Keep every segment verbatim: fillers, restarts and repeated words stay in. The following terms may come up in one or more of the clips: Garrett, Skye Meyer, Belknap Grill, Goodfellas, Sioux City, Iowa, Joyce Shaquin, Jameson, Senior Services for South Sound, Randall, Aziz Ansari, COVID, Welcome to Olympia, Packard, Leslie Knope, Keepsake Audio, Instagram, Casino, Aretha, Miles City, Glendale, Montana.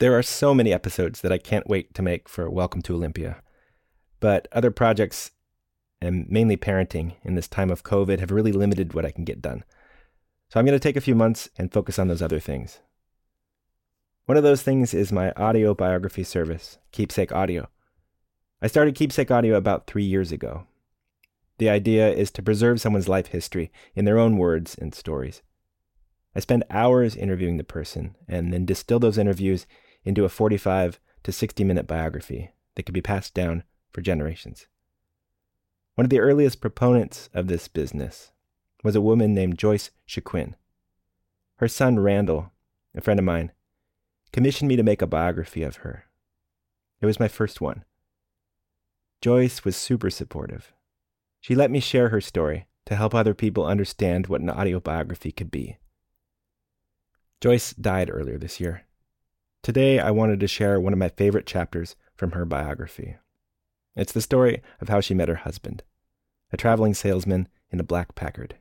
There are so many episodes that I can't wait to make for Welcome to Olympia. But other projects, and mainly parenting in this time of COVID, have really limited what I can get done. So I'm going to take a few months and focus on those other things. One of those things is my audio biography service, Keepsake Audio. I started Keepsake Audio about three years ago. The idea is to preserve someone's life history in their own words and stories. I spend hours interviewing the person and then distill those interviews into a forty-five to sixty minute biography that can be passed down for generations. One of the earliest proponents of this business was a woman named Joyce Shaquin. Her son Randall, a friend of mine, commissioned me to make a biography of her. It was my first one. Joyce was super supportive. She let me share her story to help other people understand what an audio biography could be. Joyce died earlier this year. Today, I wanted to share one of my favorite chapters from her biography. It's the story of how she met her husband, a traveling salesman in a black Packard.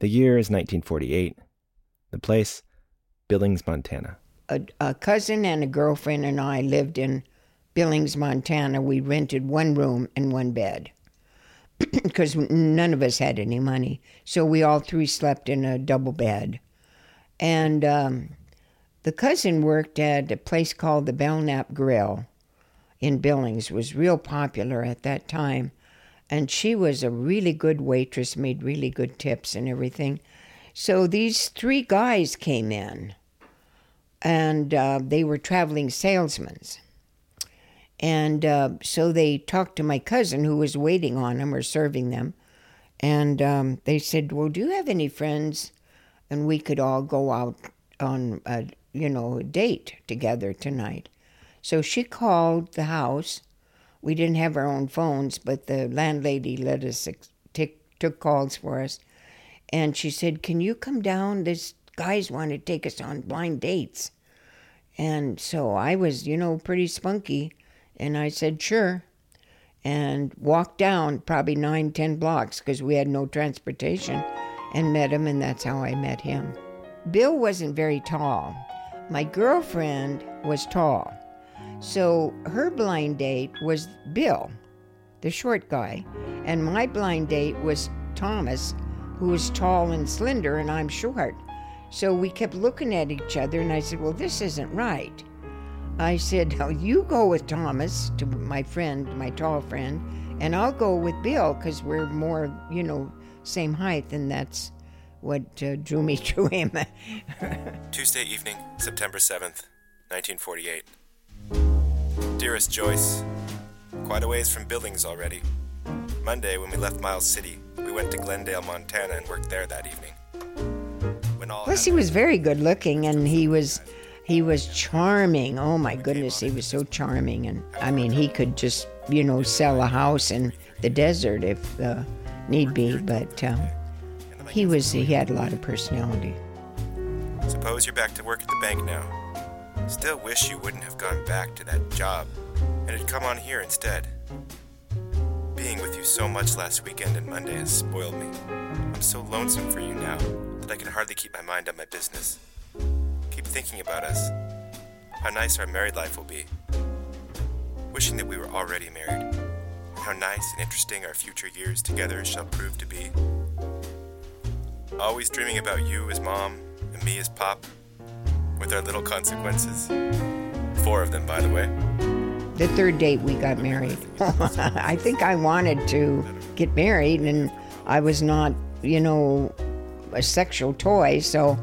The year is nineteen forty-eight. The place, Billings, Montana. A, a cousin and a girlfriend and I lived in Billings, Montana. We rented one room and one bed because none of us had any money. So we all three slept in a double bed. And um, the cousin worked at a place called the Belknap Grill in Billings, was real popular at that time. And she was a really good waitress, made really good tips and everything. So these three guys came in, and uh, they were traveling salesmen. And uh, so they talked to my cousin, who was waiting on them or serving them. And um, they said, well, do you have any friends? And we could all go out on a, you know, a date together tonight. So she called the house. We didn't have our own phones, but the landlady let us t- took calls for us. And she said, can you come down? These guys want to take us on blind dates. And so I was, you know, pretty spunky. And I said, sure. And walked down probably nine, ten blocks because we had no transportation and met him. And that's how I met him. Bill wasn't very tall. My girlfriend was tall. So her blind date was Bill, the short guy, and my blind date was Thomas, who was tall and slender, and I'm short. So we kept looking at each other, and I said, well, this isn't right. I said, oh, you go with Thomas, to my friend, my tall friend, and I'll go with Bill, because we're more, you know, same height, and that's what uh, drew me to him. Tuesday evening, September seventh, nineteen forty-eight. Dearest Joyce, quite a ways from Billings already. Monday, when we left Miles City, we went to Glendale, Montana, and worked there that evening. When all Plus, happened, he was very good looking, and he was he was charming. Oh my goodness, he was so charming, and I mean, he could just you know sell a house in the desert if uh, need be. But um, he was he had a lot of personality. Suppose you're back to work at the bank now. Still wish you wouldn't have gone back to that job and had come on here instead. Being with you so much last weekend and Monday has spoiled me. I'm so lonesome for you now that I can hardly keep my mind on my business. Keep thinking about us, how nice our married life will be. Wishing that we were already married, and how nice and interesting our future years together shall prove to be. Always dreaming about you as Mom and me as Pop. With our little consequences. Four of them, by the way. The third date we got married. I think I wanted to get married, and I was not, you know, a sexual toy, so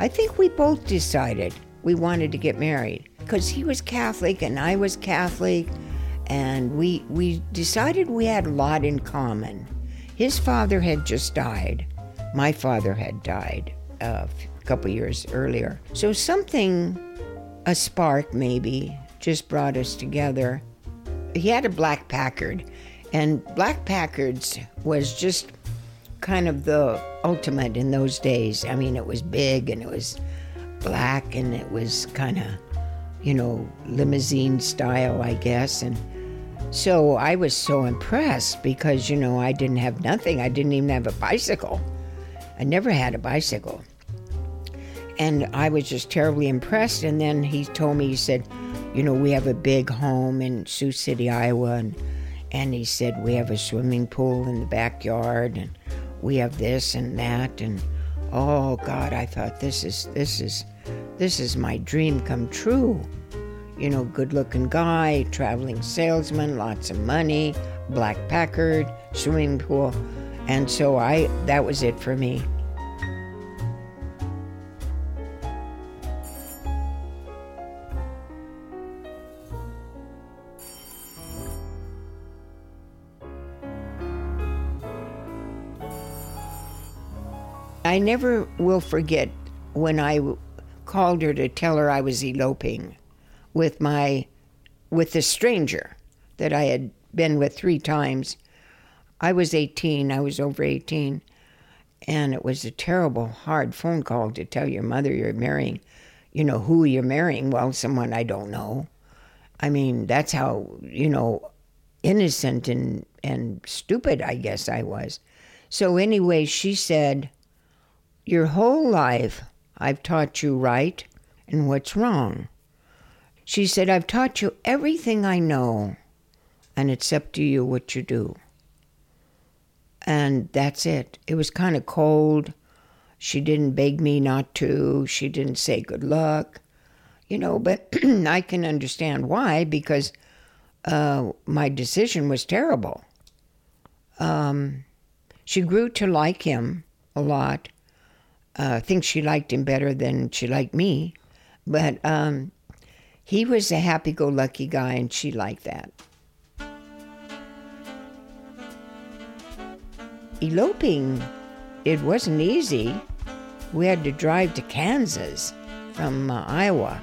I think we both decided we wanted to get married because he was Catholic and I was Catholic, and we we decided we had a lot in common. His father had just died. My father had died uh, couple years earlier. So something, a spark maybe, just brought us together. He had a black Packard, and black Packards was just kind of the ultimate in those days. I mean, it was big and it was black and it was kind of, you know, limousine style, I guess. And so I was so impressed because, you know, I didn't have nothing. I didn't even have a bicycle. I never had a bicycle. And I was just terribly impressed. And then he told me, he said, you know, we have a big home in Sioux City, Iowa. And, and he said, we have a swimming pool in the backyard. And we have this and that. And, oh, God, I thought, this is, this is, this is my dream come true. You know, good-looking guy, traveling salesman, lots of money, black Packard, swimming pool. And so I, that was it for me. I never will forget when I called her to tell her I was eloping with my, with the stranger that I had been with three times. I was eighteen, I was over eighteen, and it was a terrible, hard phone call to tell your mother you're marrying, you know, who you're marrying, well, someone I don't know. I mean, that's how, you know, innocent and, and stupid I guess I was. So anyway, she said, your whole life I've taught you right and what's wrong. She said, I've taught you everything I know, and it's up to you what you do. And that's it. It was kind of cold. She didn't beg me not to. She didn't say good luck. You know, but I can understand why, because uh, my decision was terrible. Um, she grew to like him a lot. Uh, I think she liked him better than she liked me. But um, he was a happy-go-lucky guy, and she liked that. Eloping, it wasn't easy. We had to drive to Kansas from uh, Iowa.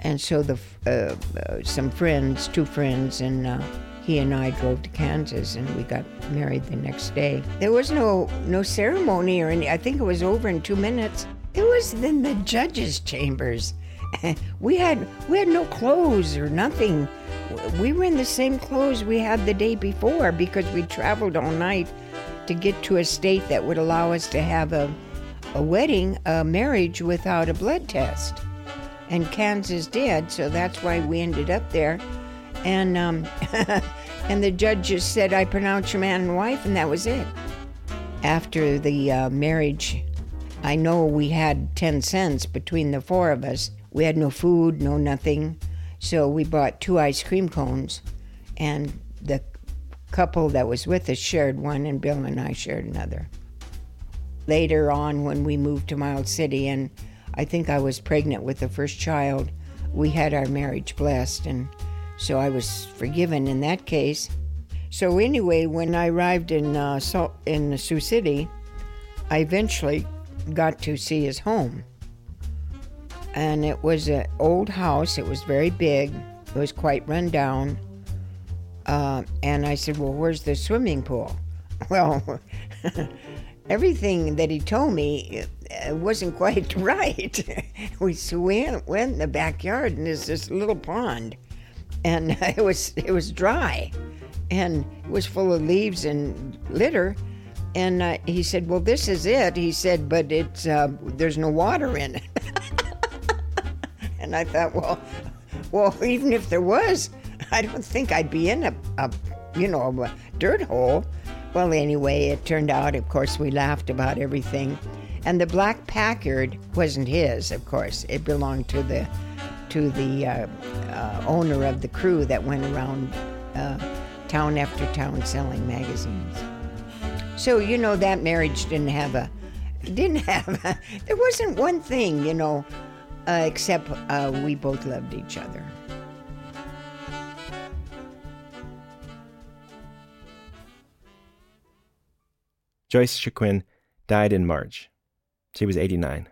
And so the uh, uh, some friends, two friends, and uh, he and I drove to Kansas, and we got married the next day. There was no, no ceremony or any. I think it was over in two minutes. It was in the judges' chambers. we had we had no clothes or nothing. We were in the same clothes we had the day before because we traveled all night to get to a state that would allow us to have a, a wedding, a marriage without a blood test. And Kansas did, so that's why we ended up there. And um, and the judge just said, I pronounce you man and wife, and that was it. After the uh, marriage, I know we had ten cents between the four of us. We had no food, no nothing. So we bought two ice cream cones, and the couple that was with us shared one, and Bill and I shared another. Later on, when we moved to Miles City, and I think I was pregnant with the first child, we had our marriage blessed, and so I was forgiven in that case. So anyway, when I arrived in uh, Salt, in Sioux City, I eventually got to see his home. And it was an old house. It was very big. It was quite run down. Uh, and I said, well, where's the swimming pool? Well, everything that he told me it wasn't quite right. we swam, went in the backyard, and there's this little pond. And it was it was dry. And it was full of leaves and litter. And uh, he said, well, this is it. He said, but it's uh, there's no water in it. And I thought, well, well, even if there was, I don't think I'd be in a, a, you know, a dirt hole. Well, anyway, it turned out, of course, we laughed about everything. And the black Packard wasn't his, of course. It belonged to the to the uh, uh, owner of the crew that went around uh, town after town selling magazines. So, you know, that marriage didn't have a, didn't have a, there wasn't one thing, you know, Uh, except uh, we both loved each other. Joyce Shaquin died in March. She was eighty-nine.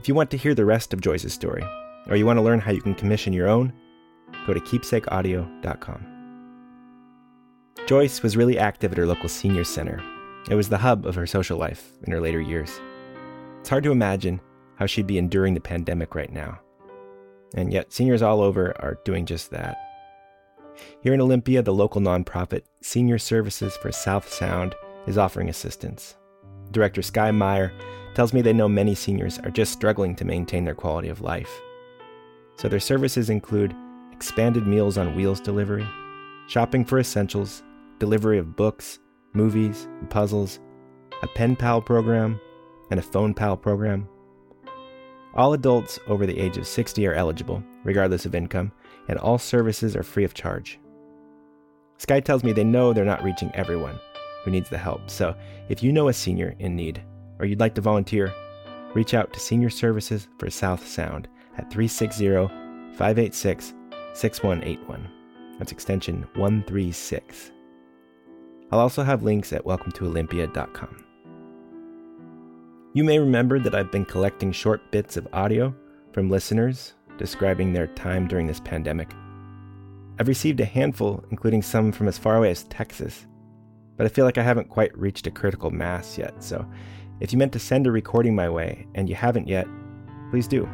If you want to hear the rest of Joyce's story, or you want to learn how you can commission your own, go to keepsake audio dot com. Joyce was really active at her local senior center. It was the hub of her social life in her later years. It's hard to imagine how she'd be enduring the pandemic right now. And yet, seniors all over are doing just that. Here in Olympia, the local nonprofit Senior Services for South Sound is offering assistance. Director Skye Meyer tells me they know many seniors are just struggling to maintain their quality of life. So their services include expanded meals on wheels delivery, shopping for essentials, delivery of books, movies, and puzzles, a pen pal program, and a phone pal program. All adults over the age of sixty are eligible, regardless of income, and all services are free of charge. Skye tells me they know they're not reaching everyone who needs the help, so if you know a senior in need, or you'd like to volunteer, reach out to Senior Services for South Sound at three six zero, five eight six, six one eight one. That's extension one thirty-six. I'll also have links at welcome to olympia dot com. You may remember that I've been collecting short bits of audio from listeners describing their time during this pandemic. I've received a handful, including some from as far away as Texas, but I feel like I haven't quite reached a critical mass yet, so if you meant to send a recording my way and you haven't yet, please do.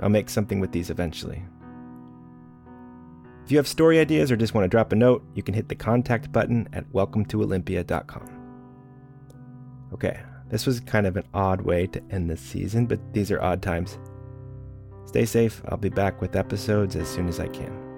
I'll make something with these eventually. If you have story ideas or just want to drop a note, you can hit the contact button at welcome to olympia dot com. Okay, this was kind of an odd way to end this season, but these are odd times. Stay safe. I'll be back with episodes as soon as I can.